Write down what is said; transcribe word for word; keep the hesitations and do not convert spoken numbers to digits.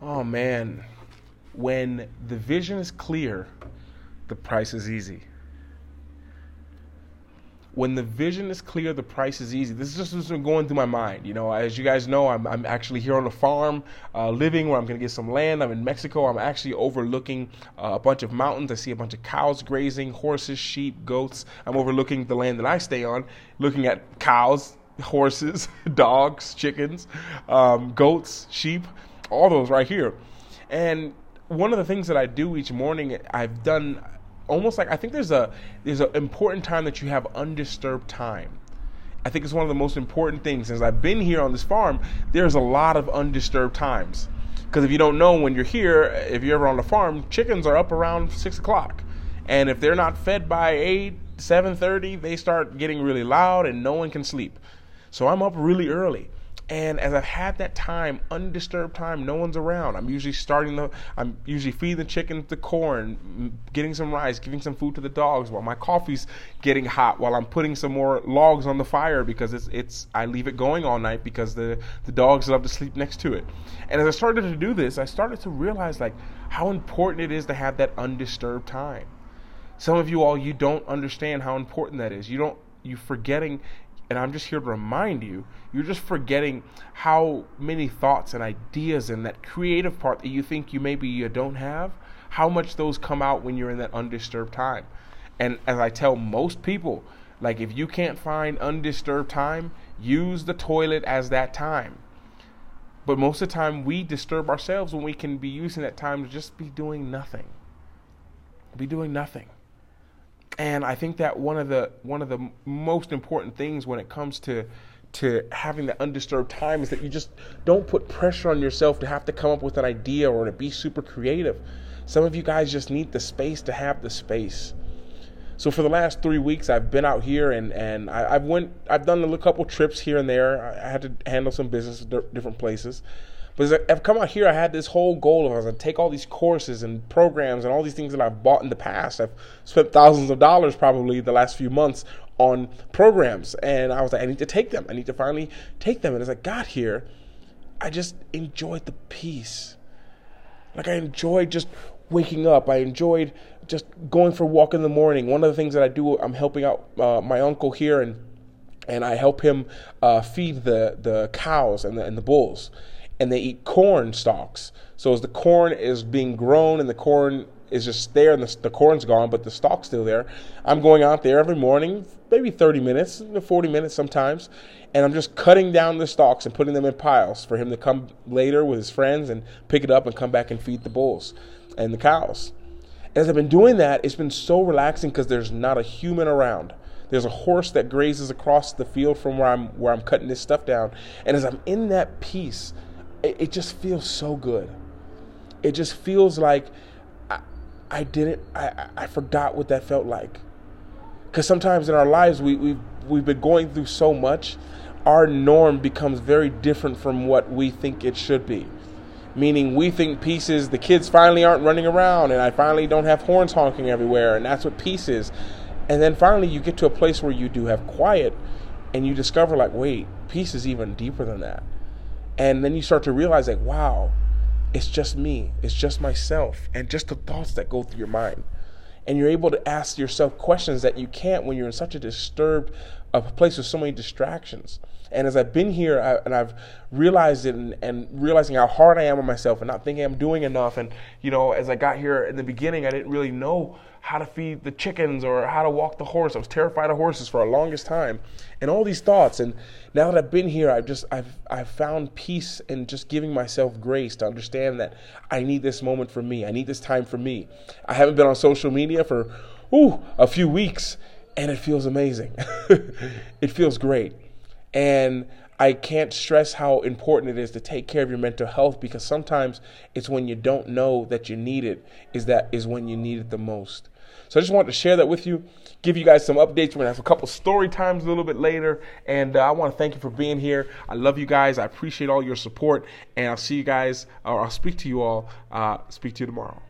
Oh, man. When the vision is clear, the price is easy. When the vision is clear, the price is easy. This is just what's been going through my mind. You know, as you guys know, I'm I'm actually here on a farm, uh, living where I'm going to get some land. I'm in Mexico. I'm actually overlooking uh, a bunch of mountains. I see a bunch of cows grazing, horses, sheep, goats. I'm overlooking the land that I stay on, looking at cows, horses, dogs, chickens, um, goats, sheep, all those right here. And one of the things that I do each morning, I've done. Almost like I think there's a there's an important time that you have undisturbed time. I think it's one of the most important things. Since I've been here on this farm, there's a lot of undisturbed times. Because if you don't know, when you're here, if you're ever on the farm, chickens are up around six o'clock, and if they're not fed by eight, seven thirty, they start getting really loud, and no one can sleep. So I'm up really early. And as I've had that time, undisturbed time, no one's around. I'm usually starting the, I'm usually feeding the chickens the corn, getting some rice, giving some food to the dogs while my coffee's getting hot, while I'm putting some more logs on the fire because it's, it's, I leave it going all night because the, the dogs love to sleep next to it. And as I started to do this, I started to realize like how important it is to have that undisturbed time. Some of you all, you don't understand how important that is. You don't, you're forgetting. And I'm just here to remind you, you're just forgetting how many thoughts and ideas and that creative part that you think you maybe you don't have, how much those come out when you're in that undisturbed time. And as I tell most people, like if you can't find undisturbed time, use the toilet as that time. But most of the time we disturb ourselves when we can be using that time to just be doing nothing. Be doing nothing. And I think that one of the one of the most important things when it comes to to having the undisturbed time is that you just don't put pressure on yourself to have to come up with an idea or to be super creative. Some of you guys just need the space to have the space. So for the last three weeks, I've been out here and, and I, I've went I've done a couple trips here and there. I had to handle some business at different places. But as I've come out here, I had this whole goal of I was going to take all these courses and programs and all these things that I've bought in the past. I've spent thousands of dollars probably the last few months on programs. And I was like, I need to take them. I need to finally take them. And as I got here, I just enjoyed the peace. Like I enjoyed just waking up. I enjoyed just going for a walk in the morning. One of the things that I do, I'm helping out uh, my uncle here and and I help him uh, feed the, the cows and the, and the bulls. And they eat corn stalks. So as the corn is being grown and the corn is just there and the, the corn's gone, but the stalk's still there, I'm going out there every morning, maybe thirty minutes, forty minutes sometimes, and I'm just cutting down the stalks and putting them in piles for him to come later with his friends and pick it up and come back and feed the bulls and the cows. As I've been doing that, it's been so relaxing because there's not a human around. There's a horse that grazes across the field from where I'm, where I'm cutting this stuff down. And as I'm in that peace, it just feels so good. It just feels like I, I didn't, I, I forgot what that felt like. Because sometimes in our lives, we, we've, we've been going through so much, our norm becomes very different from what we think it should be. Meaning we think peace is the kids finally aren't running around and I finally don't have horns honking everywhere and that's what peace is. And then finally you get to a place where you do have quiet and you discover like, wait, peace is even deeper than that. And then you start to realize like, wow, it's just me. It's just myself and just the thoughts that go through your mind. And you're able to ask yourself questions that you can't when you're in such a disturbed a place with so many distractions. And as I've been here I, and I've realized it and, and realizing how hard I am on myself and not thinking I'm doing enough. And, you know, as I got here in the beginning, I didn't really know how to feed the chickens or how to walk the horse. I was terrified of horses for the longest time and all these thoughts. And now that I've been here, I've just, I've, I've found peace in just giving myself grace to understand that I need this moment for me. I need this time for me. I haven't been on social media for, ooh, a few weeks and it feels amazing. It feels great. And I can't stress how important it is to take care of your mental health because sometimes it's when you don't know that you need it is that is when you need it the most. So I just wanted to share that with you, give you guys some updates. We're going to have a couple story times a little bit later. And uh, I want to thank you for being here. I love you guys. I appreciate all your support. And I'll see you guys, or I'll speak to you all, uh, speak to you tomorrow.